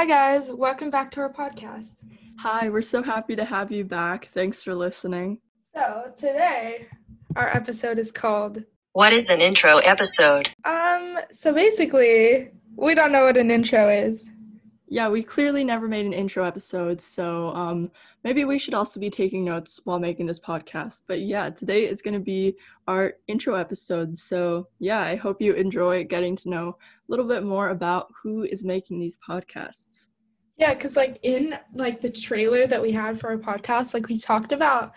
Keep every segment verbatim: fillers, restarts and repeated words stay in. Hi guys, welcome back to our podcast. Hi, we're so happy to have you back. Thanks for listening. So today, our episode is called What is an Intro Episode? Um, so basically, we don't know what an intro is. Yeah, we clearly never made an intro episode, so um, maybe we should also be taking notes while making this podcast. But yeah, today is going to be our intro episode, so yeah, I hope you enjoy getting to know a little bit more about who is making these podcasts. Yeah, because like in like the trailer that we had for our podcast, like we talked about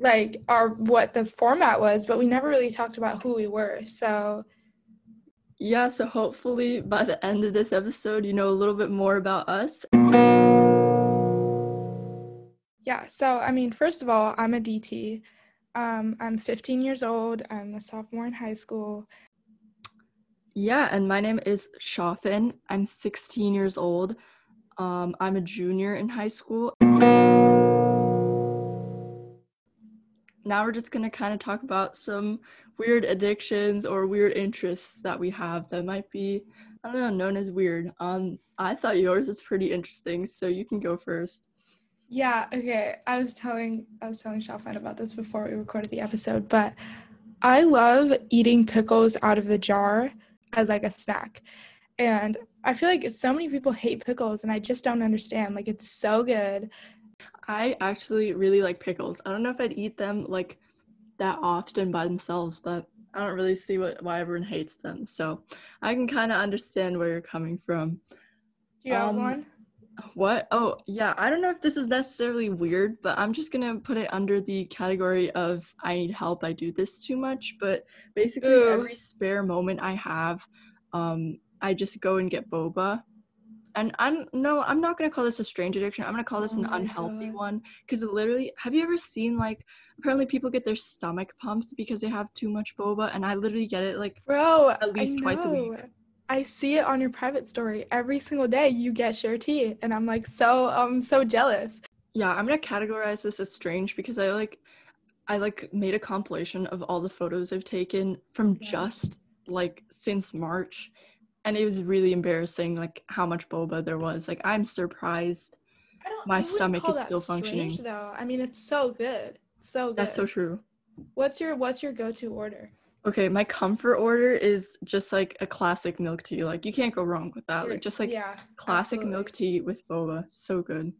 like our what the format was, but we never really talked about who we were, so... Yeah, so hopefully by the end of this episode, you know a little bit more about us. Yeah, so, I mean, first of all, I'm Aditi. Um, I'm fifteen years old. I'm a sophomore in high school. Yeah, and my name is Shafen. I'm sixteen years old. Um, I'm a junior in high school. Now we're just going to kind of talk about some weird addictions or weird interests that we have that might be, I don't know, known as weird. Um, I thought yours was pretty interesting, so you can go first. Yeah, okay. I was telling I was telling Shafen about this before we recorded the episode, but I love eating pickles out of the jar as like a snack. And I feel like so many people hate pickles, and I just don't understand. Like, it's so good. I actually really like pickles. I don't know if I'd eat them like that often by themselves, but I don't really see what why everyone hates them. So I can kind of understand where you're coming from. Do you um, have one? What? Oh, yeah. I don't know if this is necessarily weird, but I'm just going to put it under the category of I need help. I do this too much. But basically Ooh. every spare moment I have, um, I just go and get boba. And I'm no, I'm not gonna call this a strange addiction. I'm gonna call this oh an unhealthy God. one because literally, have you ever seen like apparently people get their stomach pumped because they have too much boba? And I literally get it like bro at least twice a week. I see it on your private story every single day. You get Sure Tea, and I'm like so um so jealous. Yeah, I'm gonna categorize this as strange because I like I like made a compilation of all the photos I've taken from yeah. just like since March. And it was really embarrassing, like, how much boba there was. Like, I'm surprised I don't, my I stomach is still strange, functioning. Though. I mean, it's so good. So good. That's so true. What's your What's your go-to order? Okay, my comfort order is just, like, a classic milk tea. Like, you can't go wrong with that. Like, just, like, yeah, classic absolutely. milk tea with boba. So good.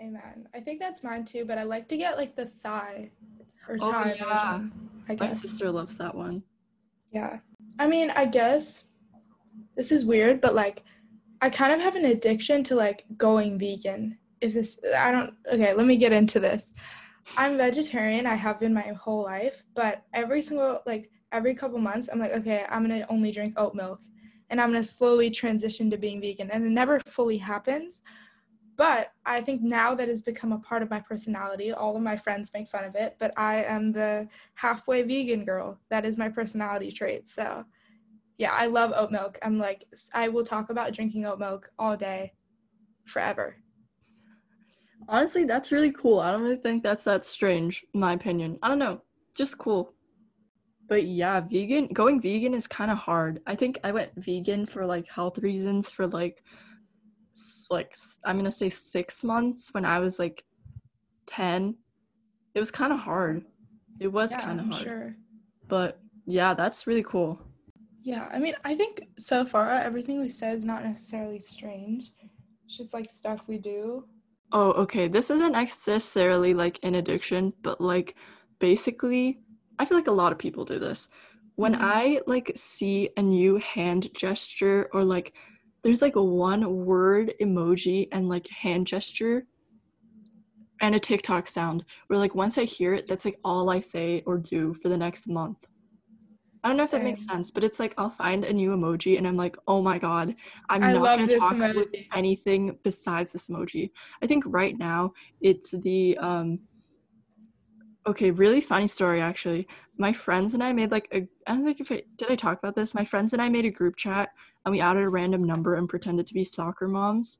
Amen. I think that's mine, too, but I like to get, like, the thigh or oh, thai yeah. version, I guess. My sister loves that one. Yeah. I mean, I guess... This is weird, but, like, I kind of have an addiction to, like, going vegan. If this, I don't, okay, let me get into this. I'm vegetarian. I have been my whole life, but every single, like, every couple months, I'm like, okay, I'm going to only drink oat milk, and I'm going to slowly transition to being vegan, and it never fully happens, but I think now that has become a part of my personality. All of my friends make fun of it, but I am the halfway vegan girl. That is my personality trait, so... Yeah, I love oat milk. I'm like, I will talk about drinking oat milk all day, forever. Honestly, that's really cool. I don't really think that's that strange, in my opinion. I don't know, just cool. But yeah, vegan, going vegan is kind of hard. I think I went vegan for like health reasons for like, like I'm gonna say six months when I was like ten. It was kind of hard. It was yeah, kind of hard. Sure. But yeah, that's really cool. Yeah, I mean, I think so far everything we said is not necessarily strange. It's just, like, stuff we do. Oh, okay. This isn't necessarily, like, an addiction, but, like, basically, I feel like a lot of people do this. When mm-hmm. I, like, see a new hand gesture or, like, there's, like, a one-word emoji and, like, hand gesture and a TikTok sound, where, like, once I hear it, that's, like, all I say or do for the next month. I don't know Same. if that makes sense, but it's like I'll find a new emoji and I'm like, oh my god, I'm I not going to talk emoji. with anything besides this emoji. I think right now it's the, um, okay, really funny story actually. My friends and I made like, a, I don't think if I, did I talk about this? My friends and I made a group chat and we added a random number and pretended to be soccer moms.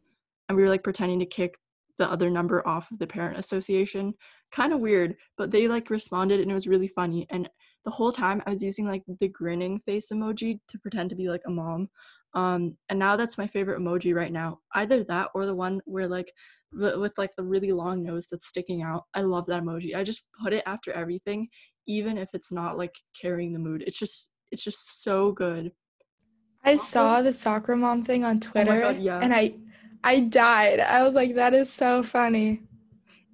And we were like pretending to kick the other number off of the parent association. Kind of weird, but they like responded and it was really funny. And the whole time I was using like the grinning face emoji to pretend to be like a mom, Um, and now that's my favorite emoji right now. Either that or the one where like the, with like the really long nose that's sticking out. I love that emoji. I just put it after everything, even if it's not like carrying the mood. It's just it's just so good. I saw the soccer mom thing on Twitter. Oh my God, yeah. And I I died. I was like, that is so funny.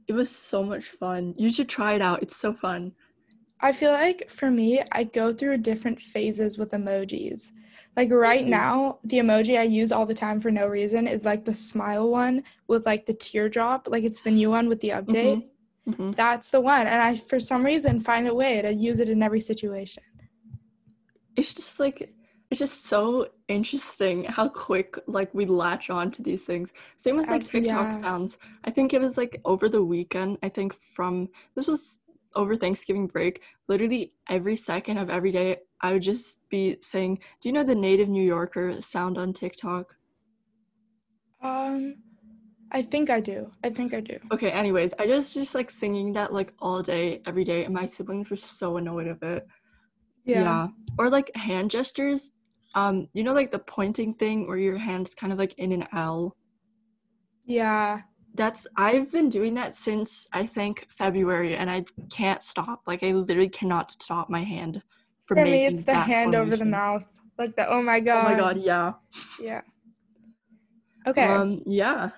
It was so much fun. You should try it out. It's so fun. I feel like for me, I go through different phases with emojis. Like right now, the emoji I use all the time for no reason is like the smile one with like the teardrop. Like it's the new one with the update. Mm-hmm. Mm-hmm. That's the one. And I, for some reason, find a way to use it in every situation. It's just like, it's just so interesting how quick like we latch on to these things. Same with like TikTok yeah. sounds. I think it was like over the weekend. I think from, this was over Thanksgiving break, literally every second of every day, I would just be saying, do you know the native New Yorker sound on TikTok? Um, I think I do. I think I do. Okay, anyways, I just just like singing that like all day, every day, and my siblings were so annoyed of it. Yeah. yeah. Or like hand gestures. Um, you know like the pointing thing where your hand's kind of like in an L? Yeah. That's, I've been doing that since I think February, and I can't stop. Like I literally cannot stop my hand. For, for me, it's the hand formation. Over the mouth, like the oh my god. Oh my god, yeah. Yeah. Okay. Um. Yeah.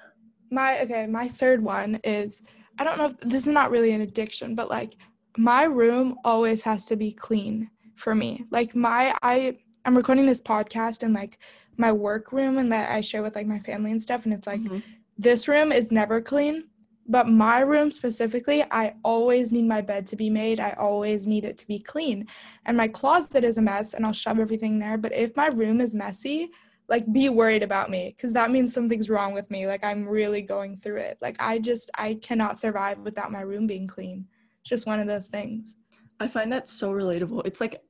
My okay. My third one is, I don't know if this is not really an addiction, but like my room always has to be clean for me. Like my I I'm recording this podcast in like my work room, and that I share with like my family and stuff, and it's like mm-hmm. this room is never clean. But my room specifically, I always need my bed to be made. I always need it to be clean. And my closet is a mess, and I'll shove everything there. But if my room is messy, like, be worried about me, because that means something's wrong with me. Like, I'm really going through it. Like, I just, I cannot survive without my room being clean. It's just one of those things. I find that so relatable. It's like,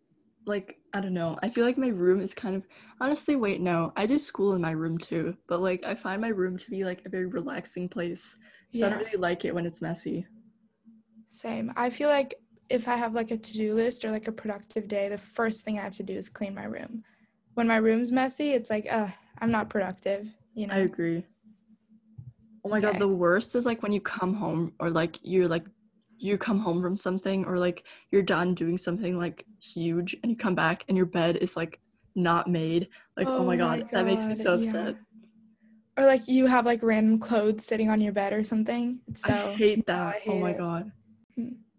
like, I don't know. I feel like my room is kind of, honestly, wait, no. I do school in my room, too. But, like, I find my room to be, like, a very relaxing place. So yeah. I don't really like it when it's messy. Same. I feel like if I have like a to-do list or like a productive day, the first thing I have to do is clean my room. When my room's messy, it's like, uh, I'm not productive, you know? I agree. Oh my okay. God, the worst is like when you come home or like you're like, you come home from something or like you're done doing something like huge and you come back and your bed is like not made. Like, oh, oh my, God, my God, that makes me so yeah. upset. Or, like, you have, like, random clothes sitting on your bed or something. So, I hate that. No, I hate oh, my it. God.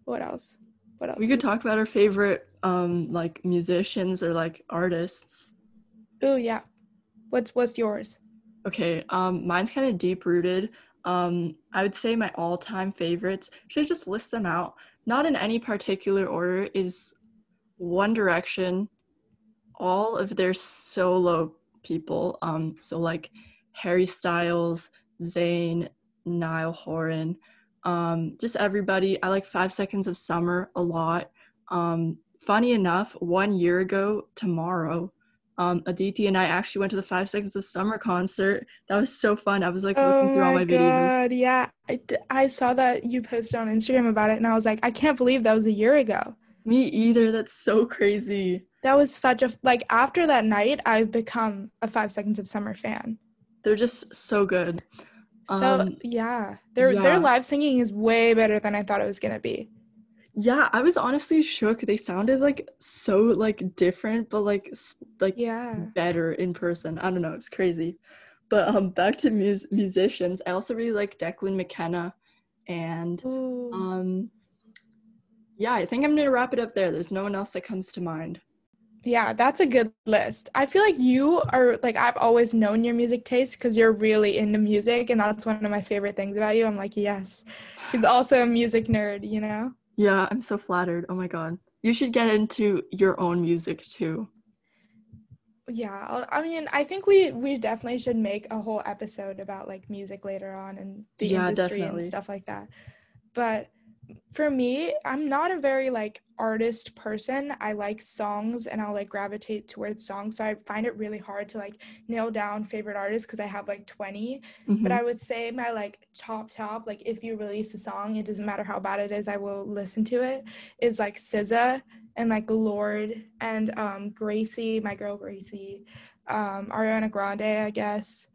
What else? What else? We could talk about our favorite, um, like, musicians or, like, artists. Oh, yeah. What's what's yours? Okay. Um, mine's kind of deep-rooted. Um, I would say my all-time favorites, should I just list them out? Not in any particular order, is One Direction, all of their solo people. Um, so, like... Harry Styles, Zayn, Niall Horan, um, just everybody. I like Five Seconds of Summer a lot. Um, funny enough, one year ago tomorrow, um, Aditi and I actually went to the Five Seconds of Summer concert. That was so fun. I was like oh looking through all my God. videos. Oh yeah. I, I saw that you posted on Instagram about it, and I was like, I can't believe that was a year ago. Me either. That's so crazy. That was such a, like after that night, I've become a Five Seconds of Summer fan. They're just so good. Um, so, yeah. Their yeah. their live singing is way better than I thought it was going to be. Yeah, I was honestly shook. They sounded, like, so, like, different, but, like, like yeah. better in person. I don't know. It's crazy. But um, back to mus- musicians. I also really like Declan McKenna. And, Ooh. um, yeah, I think I'm going to wrap it up there. There's no one else that comes to mind. Yeah, that's a good list. I feel like you are, like, I've always known your music taste because you're really into music, and that's one of my favorite things about you. I'm like, yes, she's also a music nerd, you know? Yeah, I'm so flattered. Oh, my God. You should get into your own music, too. Yeah, I mean, I think we, we definitely should make a whole episode about, like, music later on and the yeah, industry definitely. And stuff like that. But... for me, I'm not a very, like, artist person. I like songs, and I'll, like, gravitate towards songs. So I find it really hard to, like, nail down favorite artists because I have, like, twenty. Mm-hmm. But I would say my, like, top, top, like, if you release a song, it doesn't matter how bad it is, I will listen to it, is, like, S Z A and, like, Lorde and um, Gracie, my girl Gracie. um, Ariana Grande, I guess.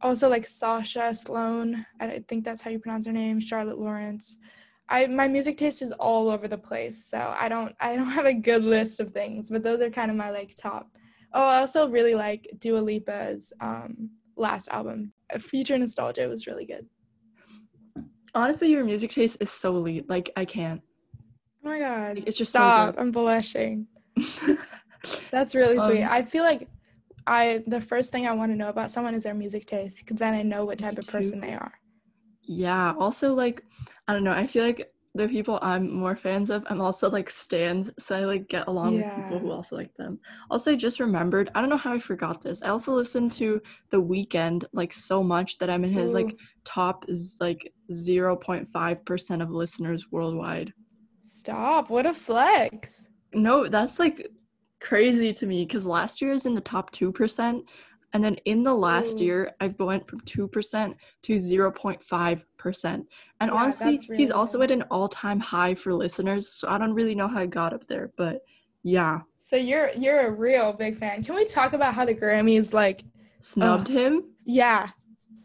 Also, like, Sasha Sloan, I think that's how you pronounce her name, Charlotte Lawrence. I my music taste is all over the place, so I don't I don't have a good list of things, but those are kind of my, like, top. Oh, I also really like Dua Lipa's um, last album. Future Nostalgia was really good. Honestly, your music taste is so elite. Like, I can't. Oh, my God. It's just Stop. So good. I'm blushing. That's really um, sweet. I feel like I the first thing I want to know about someone is their music taste, because then I know what type of person they are. Yeah. Also, like, I don't know. I feel like the people I'm more fans of, I'm also, like, stans, so I, like, get along yeah. with people who also like them. Also, I just remembered, I don't know how I forgot this, I also listened to The Weeknd, like, so much that I'm in his, Ooh. like, top, like, zero point five percent of listeners worldwide. Stop, what a flex. No, that's, like, crazy to me, because last year I was in the top two percent, and then in the last Ooh. year, I've went from two percent to zero point five percent. And yeah, honestly, really he's also at an all-time high for listeners, so I don't really know how I got up there, but yeah. So you're you're a real big fan. Can we talk about how the Grammys, like, snubbed uh, him? Yeah.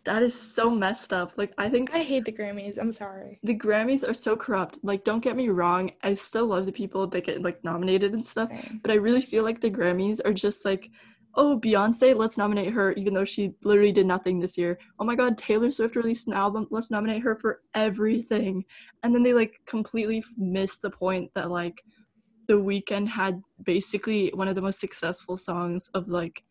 That is so messed up. Like, I think I hate the Grammys. I'm sorry. The Grammys are so corrupt. Like, don't get me wrong, I still love the people that get, like, nominated and stuff, Same. but I really feel like the Grammys are just like, oh, Beyonce, let's nominate her, even though she literally did nothing this year. Oh my God, Taylor Swift released an album, let's nominate her for everything. And then they, like, completely missed the point that, like, The Weeknd had basically one of the most successful songs of, like,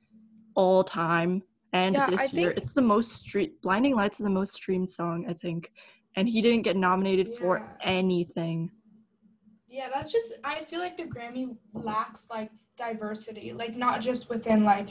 all time. And yeah, this I year, think... it's the most street. Blinding Lights is the most streamed song, I think. And he didn't get nominated yeah. for anything. Yeah, that's just, I feel like the Grammy lacks, like, diversity, like, not just within, like,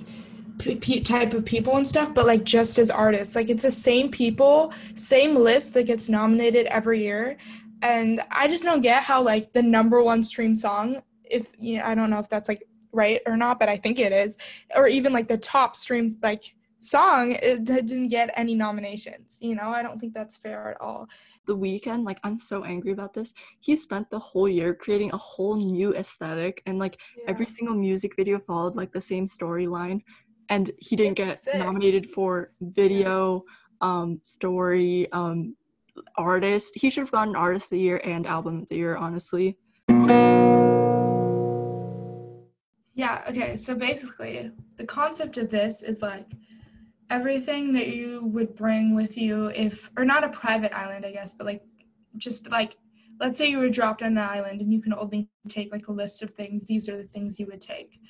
p- p- type of people and stuff, but, like, just as artists, like, it's the same people, same list that gets nominated every year, and I just don't get how, like, the number one streamed song, if you know, I don't know if that's, like, right or not, but I think it is, or even, like, the top streams, like, song, it didn't get any nominations, you know. I don't think that's fair at all. The Weeknd, like, I'm so angry about this. He spent the whole year creating a whole new aesthetic, and, like, yeah. every single music video followed, like, the same storyline, and he didn't it's get sick. nominated for video, yeah. um, story, um, artist. He should have gotten Artist of the Year and Album of the Year, honestly. Yeah, okay, so basically, the concept of this is, like, everything that you would bring with you if, or not a private island, I guess, but, like, just, like, let's say you were dropped on an island and you can only take, like, a list of things. These are the things you would take.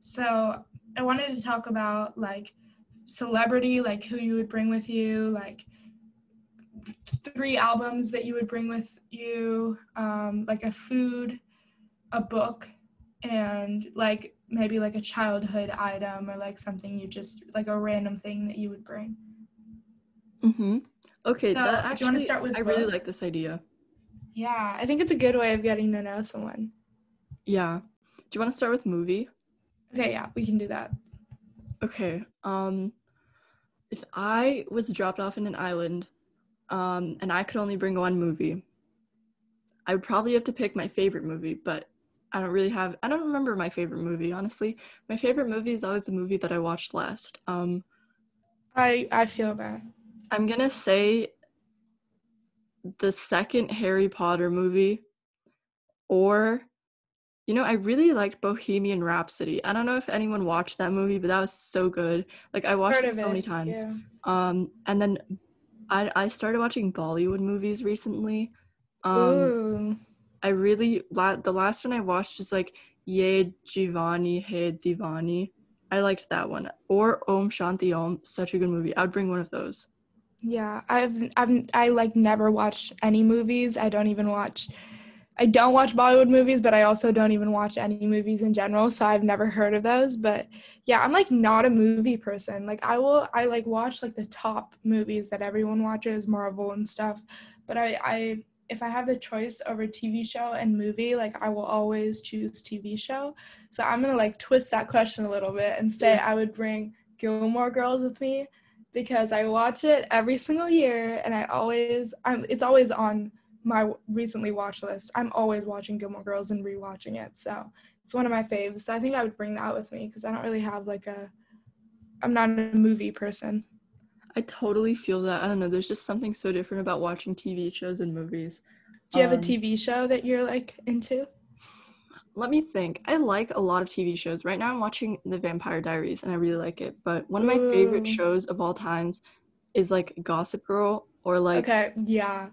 So I wanted to talk about, like, celebrity, like, who you would bring with you, like, three albums that you would bring with you, um, like, a food, a book, and, like, maybe, like, a childhood item or, like, something you just, like, a random thing that you would bring. Mm-hmm. Okay, so, that actually, do you want to start with I book? Really like this idea. Yeah, I think it's a good way of getting to know someone. Yeah. Do you want to start with movie? Okay, yeah, we can do that. Okay, um, if I was dropped off in an island, um, and I could only bring one movie, I would probably have to pick my favorite movie, but I don't really have, I don't remember my favorite movie, honestly. My favorite movie is always the movie that I watched last. Um, I I feel that. I'm going to say the second Harry Potter movie, or, you know, I really liked Bohemian Rhapsody. I don't know if anyone watched that movie, but that was so good. Like, I watched it so many times. Yeah. Um, and then I, I started watching Bollywood movies recently. Um, Ooh. I really, la- the last one I watched is, like, Ye Jivani Hey Divani. I liked that one. Or Om Shanti Om, such a good movie. I would bring one of those. Yeah, I've, I've, I, like, never watched any movies. I don't even watch, I don't watch Bollywood movies, but I also don't even watch any movies in general, so I've never heard of those. But, yeah, I'm, like, not a movie person. Like, I will, I, like, watch, like, the top movies that everyone watches, Marvel and stuff, but I, I... if I have the choice over T V show and movie, like, I will always choose T V show. So I'm going to, like, twist that question a little bit and say I would bring Gilmore Girls with me, because I watch it every single year, and I always – I'm it's always on my recently watched list. I'm always watching Gilmore Girls and rewatching it. So it's one of my faves. So I think I would bring that with me, because I don't really have, like, a I'm not a movie person. I totally feel that. I don't know. There's just something so different about watching T V shows and movies. Do you have um, a T V show that you're, like, into? Let me think. I like a lot of T V shows. Right now I'm watching The Vampire Diaries, and I really like it. But one of my Ooh. favorite shows of all times is, like, Gossip Girl or, like... Okay, yeah.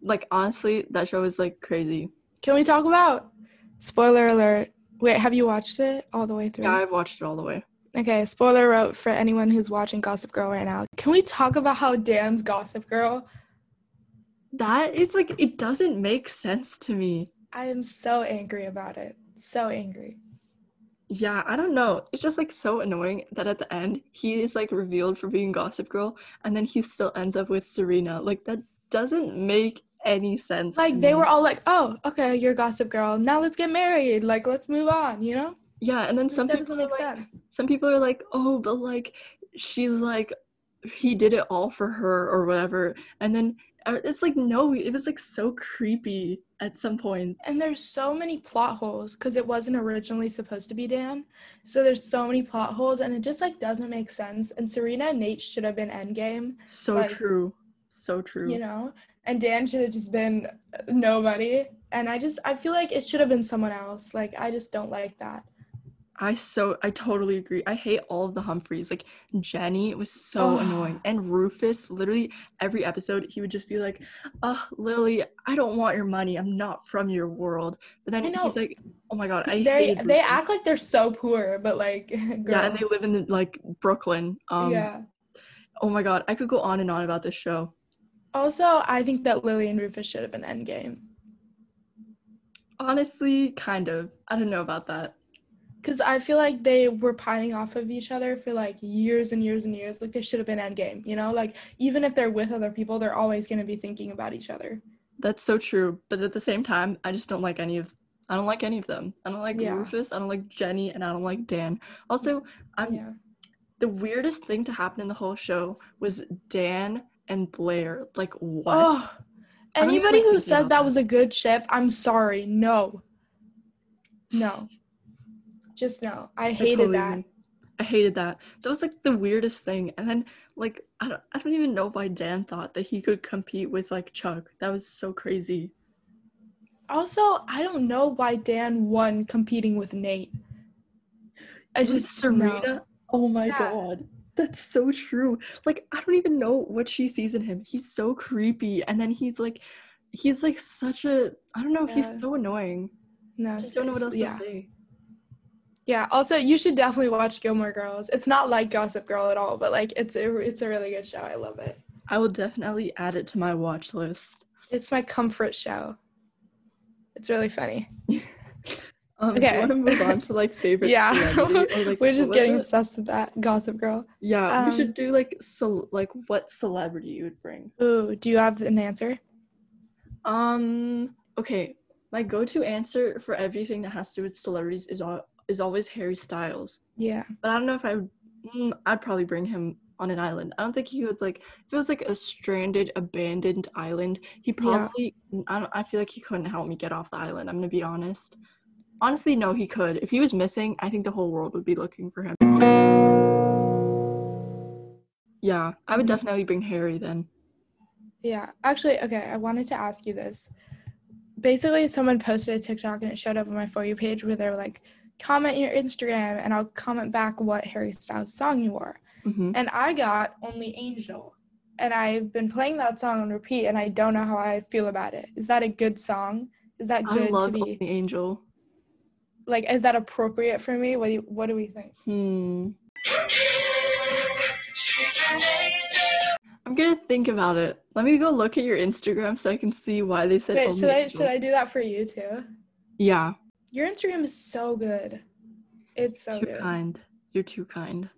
Like, honestly, that show is, like, crazy. Can we talk about... Spoiler alert. Wait, have you watched it all the way through? Yeah, I've watched it all the way. Okay, spoiler alert for anyone who's watching Gossip Girl right now. Can we talk about how Dan's Gossip Girl? That, it's like, it doesn't make sense to me. I am so angry about it. So angry. Yeah, I don't know. It's just, like, so annoying that at the end, he is, like, revealed for being Gossip Girl, and then he still ends up with Serena. Like, that doesn't make any sense. Like, they me. were all like, oh, okay, you're Gossip Girl. Now let's get married. Like, let's move on, you know? Yeah, and then some that people make like, sense. Some people are like, oh, but, like, she's like, he did it all for her or whatever. And then it's like, no, it was, like, so creepy at some points. And there's so many plot holes because it wasn't originally supposed to be Dan. So there's so many plot holes, and it just, like, doesn't make sense. And Serena and Nate should have been endgame. So like, true. So true. You know? And Dan should have just been nobody. And I just, I feel like it should have been someone else. Like, I just don't like that. I so I totally agree. I hate all of the Humphreys. Like, Jenny was so oh. annoying. And Rufus, literally every episode, he would just be like, "Uh, Lily, I don't want your money. I'm not from your world." But then he's like, "Oh my god, I they hate they act like they're so poor, but like girl. Yeah, and they live in the, like Brooklyn. Um, yeah. Oh my god, I could go on and on about this show. Also, I think that Lily and Rufus should have been endgame. Honestly, kind of. I don't know about that. Because I feel like they were pining off of each other for, like, years and years and years. Like, they should have been endgame, you know? Like, even if they're with other people, they're always going to be thinking about each other. That's so true. But at the same time, I just don't like any of – I don't like any of them. I don't like yeah. Rufus. I don't like Jenny. And I don't like Dan. Also, I'm yeah. – the weirdest thing to happen in the whole show was Dan and Blair. Like, what? Oh, anybody who says that was a good ship, I'm sorry. No. No. Just no. I hated that. I hated that. That was, like, the weirdest thing. And then, like, I don't, I don't even know why Dan thought that he could compete with, like, Chuck. That was so crazy. Also, I don't know why Dan won competing with Nate. I with just Serena. No. Oh my yeah. god. That's so true. Like, I don't even know what she sees in him. He's so creepy. And then he's like, he's like such a. I don't know. Yeah. He's so annoying. No, I just don't know what else yeah. to say. Yeah, also, you should definitely watch Gilmore Girls. It's not like Gossip Girl at all, but, like, it's a, it's a really good show. I love it. I will definitely add it to my watch list. It's my comfort show. It's really funny. um, okay. Do you want to move on to, like, favorite yeah. celebrity? Or, like, we're just getting it? obsessed with that Gossip Girl. Yeah, um, we should do, like, so, like, what celebrity you would bring. Ooh, do you have an answer? Um, okay. My go-to answer for everything that has to do with celebrities is all. is always Harry Styles. Yeah. But I don't know if I would, mm, I'd probably bring him on an island. I don't think he would, like, if it was, like, a stranded, abandoned island, he probably, yeah. I don't, I feel like he couldn't help me get off the island. I'm going to be honest. Honestly, no, he could. If he was missing, I think the whole world would be looking for him. Yeah, I would mm-hmm. definitely bring Harry then. Yeah. Actually, okay, I wanted to ask you this. Basically, someone posted a TikTok and it showed up on my For You page where they were like, comment your Instagram and I'll comment back what Harry Styles song you wore. Mm-hmm. And I got Only Angel. And I've been playing that song on repeat and I don't know how I feel about it. Is that a good song? Is that good I love to be Only Angel? Like, is that appropriate for me? What do you, what do we think? Hmm. I'm gonna think about it. Let me go look at your Instagram so I can see why they said Wait, Only should Angel. I, should I do that for you too? Yeah. Your Instagram is so good. It's so good. You're kind. You're too kind.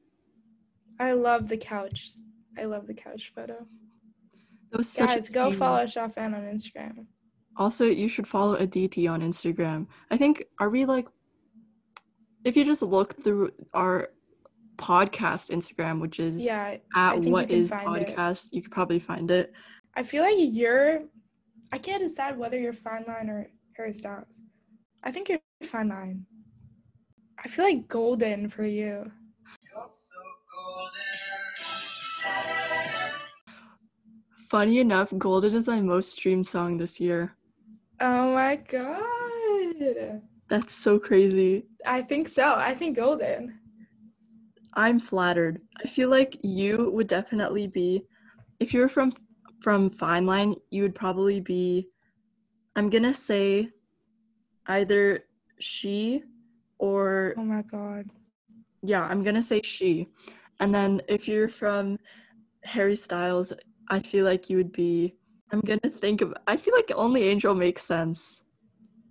I love the couch. I love the couch photo. Guys, go follow Shafen on Instagram. Also, you should follow Aditi on Instagram. I think, are we like, if you just look through our podcast Instagram, which is yeah, at what is podcast, you could probably find it. I feel like you're, I can't decide whether you're Fine Line or Harry Styles. I think you're Fine Line. I feel like golden for you. You're so Funny enough, Golden is my most streamed song this year. Oh my god. That's so crazy. I think so. I think Golden. I'm flattered. I feel like you would definitely be, if you were from from Fine Line, you would probably be, I'm going to say either she or... Oh my god. Yeah, I'm going to say she. And then if you're from Harry Styles, I feel like you would be, I'm going to think of, I feel like Only Angel makes sense.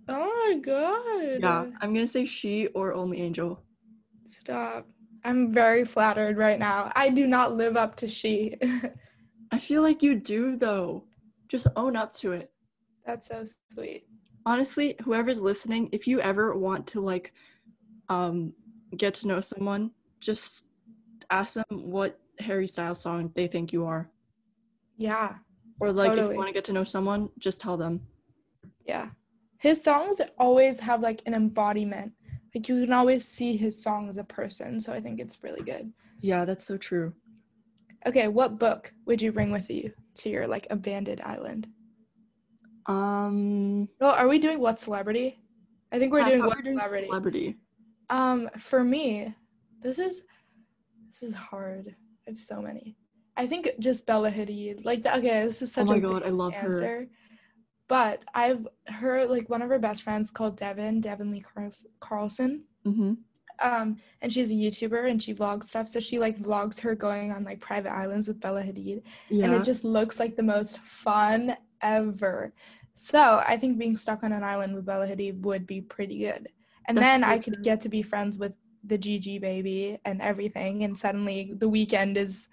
Oh my god. Yeah, I'm going to say she or Only Angel. Stop. I'm very flattered right now. I do not live up to she. I feel like you do, though. Just own up to it. That's so sweet. Honestly, whoever's listening, if you ever want to, like, um, get to know someone, just ask them what Harry Styles song they think you are. Yeah. Or like totally. If you want to get to know someone, just tell them. Yeah. His songs always have like an embodiment. Like you can always see his song as a person. So I think it's really good. Yeah, that's so true. Okay, what book would you bring with you to your like abandoned island? Um Well, are we doing What Celebrity? I think we're I doing What Celebrity. Celebrity. Um, for me, this is this is hard. I have so many. I think just Bella Hadid, like the, okay, this is such oh my a god, big I love answer. Her. But I've heard like one of her best friends called Devin, Devin Lee Carlson, mm-hmm. um, and she's a YouTuber and she vlogs stuff. So she like vlogs her going on like private islands with Bella Hadid, yeah. and it just looks like the most fun ever. So I think being stuck on an island with Bella Hadid would be pretty good, and That's then so I could true. Get to be friends with the Gigi baby and everything, and suddenly The Weeknd is.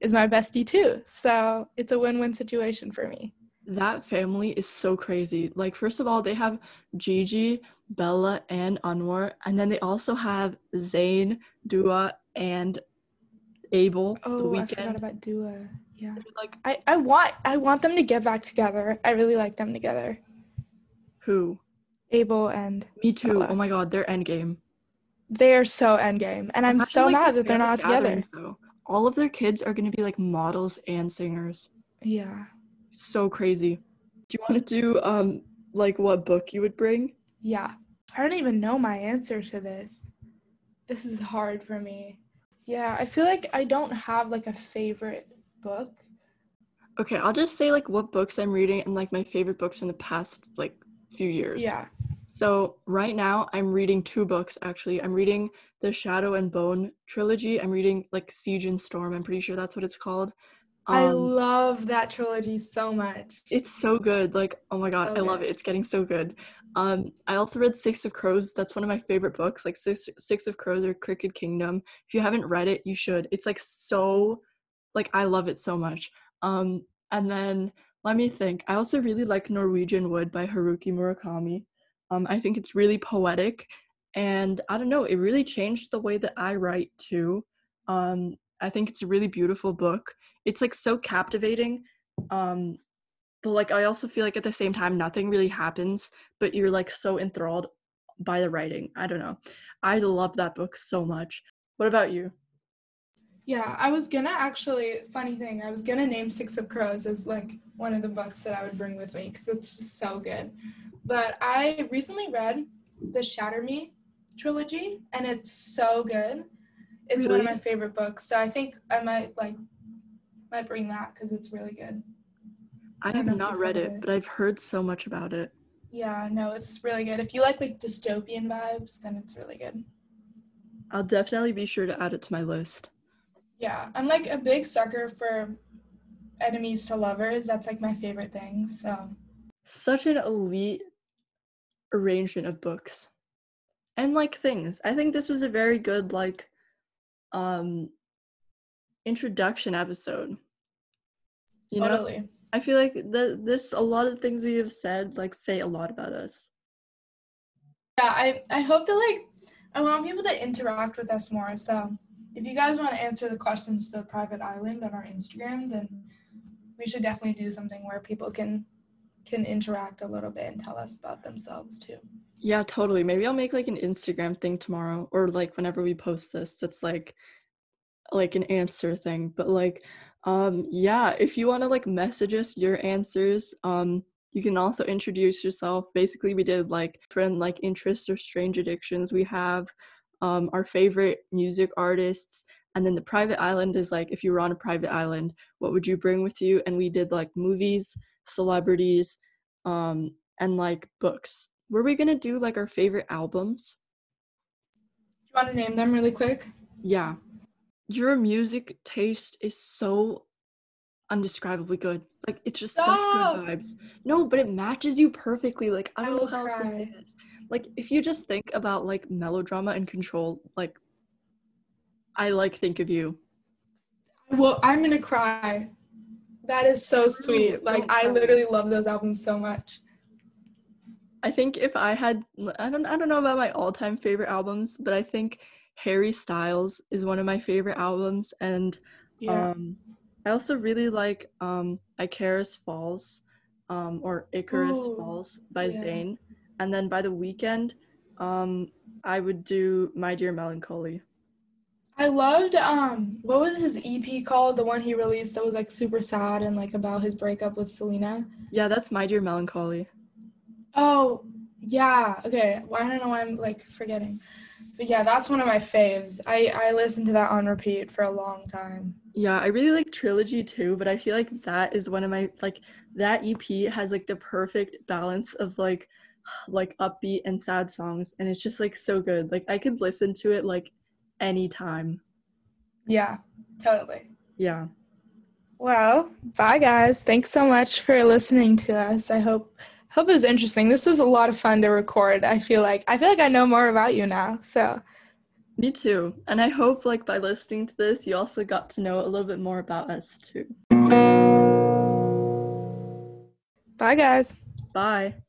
is my bestie too. So it's a win-win situation for me. That family is so crazy. Like, first of all, they have Gigi, Bella, and Anwar. And then they also have Zayn, Dua, and Abel. Oh, The Weeknd. I forgot about Dua. Yeah. They're like, I, I want I want them to get back together. I really like them together. Who? Abel and Me too. Bella. Oh my god, they're endgame. They are so endgame. And I'm, I'm so like mad that they're not together. So. All of their kids are going to be, like, models and singers. Yeah. So crazy. Do you want to do, um, like, what book you would bring? Yeah. I don't even know my answer to this. This is hard for me. Yeah, I feel like I don't have, like, a favorite book. Okay, I'll just say, like, what books I'm reading and, like, my favorite books from the past, like, few years. Yeah. So right now I'm reading two books, actually. I'm reading the Shadow and Bone trilogy. I'm reading like Siege and Storm. I'm pretty sure that's what it's called. Um, I love that trilogy so much. It's so good. Like, oh my god, so I good. love it. It's getting so good. Um, I also read Six of Crows. That's one of my favorite books. Like Six, Six of Crows or Crooked Kingdom. If you haven't read it, you should. It's like so, like I love it so much. Um, and then let me think. I also really like Norwegian Wood by Haruki Murakami. Um, I think it's really poetic, and I don't know, it really changed the way that I write, too. Um, I think it's a really beautiful book. It's, like, so captivating, um, but, like, I also feel like at the same time nothing really happens, but you're, like, so enthralled by the writing. I don't know. I love that book so much. What about you? Yeah, I was gonna actually, funny thing, I was gonna name Six of Crows as, like, one of the books that I would bring with me, because it's just so good. But I recently read the Shatter Me trilogy, and it's so good. It's really? One of my favorite books, so I think I might like might bring that because it's really good. I, I have not read it, it, but I've heard so much about it. Yeah, no, it's really good. If you like like dystopian vibes, then it's really good. I'll definitely be sure to add it to my list. Yeah, I'm like a big sucker for enemies to lovers. That's like my favorite thing. So such an elite arrangement of books and like things. I think this was a very good like um introduction episode, you totally. know. I feel like the this a lot of things we have said like say a lot about us. Yeah, I I hope that like I want people to interact with us more, so if you guys want to answer the questions to the private island on our Instagram, then we should definitely do something where people can can interact a little bit and tell us about themselves too. Yeah, totally. Maybe I'll make like an Instagram thing tomorrow or like whenever we post this that's like like an answer thing, but like um yeah, if you want to like message us your answers, um you can also introduce yourself. Basically, we did like friend like interests or strange addictions. We have um our favorite music artists, and then the private island is like, if you were on a private island, what would you bring with you? And we did like movies, celebrities, um and like books. Were we gonna do like our favorite albums? You want to name them really quick? Yeah. Your music taste is so undescribably good. Like, it's just Stop. Such good vibes. No, but it matches you perfectly. Like, I don't I know how cry. Else to say this. Like, if you just think about, like, melodrama and Control, like, I, like, think of you. Well, I'm gonna cry. That is so sweet. Like, I literally love those albums so much. I think if I had, I don't, I don't know about my all-time favorite albums, but I think Harry Styles is one of my favorite albums, and yeah. um, I also really like um, Icarus Falls, um, or Icarus Ooh, Falls by yeah. Zayn, and then by The Weeknd, um, I would do My Dear Melancholy. I loved, um, what was his E P called? The one he released that was like super sad and like about his breakup with Selena? Yeah, that's My Dear Melancholy. Oh, yeah, okay. Well, I don't know why I'm, like, forgetting. But, yeah, that's one of my faves. I, I listened to that on repeat for a long time. Yeah, I really like Trilogy, too, but I feel like that is one of my, like, that E P has, like, the perfect balance of, like, like, upbeat and sad songs, and it's just, like, so good. Like, I could listen to it, like, anytime. Yeah, totally. Yeah. Well, bye, guys. Thanks so much for listening to us. I hope... Hope it was interesting. This was a lot of fun to record. I feel like I feel like I know more about you now. So, me too. And I hope like by listening to this, you also got to know a little bit more about us too. Bye guys. Bye.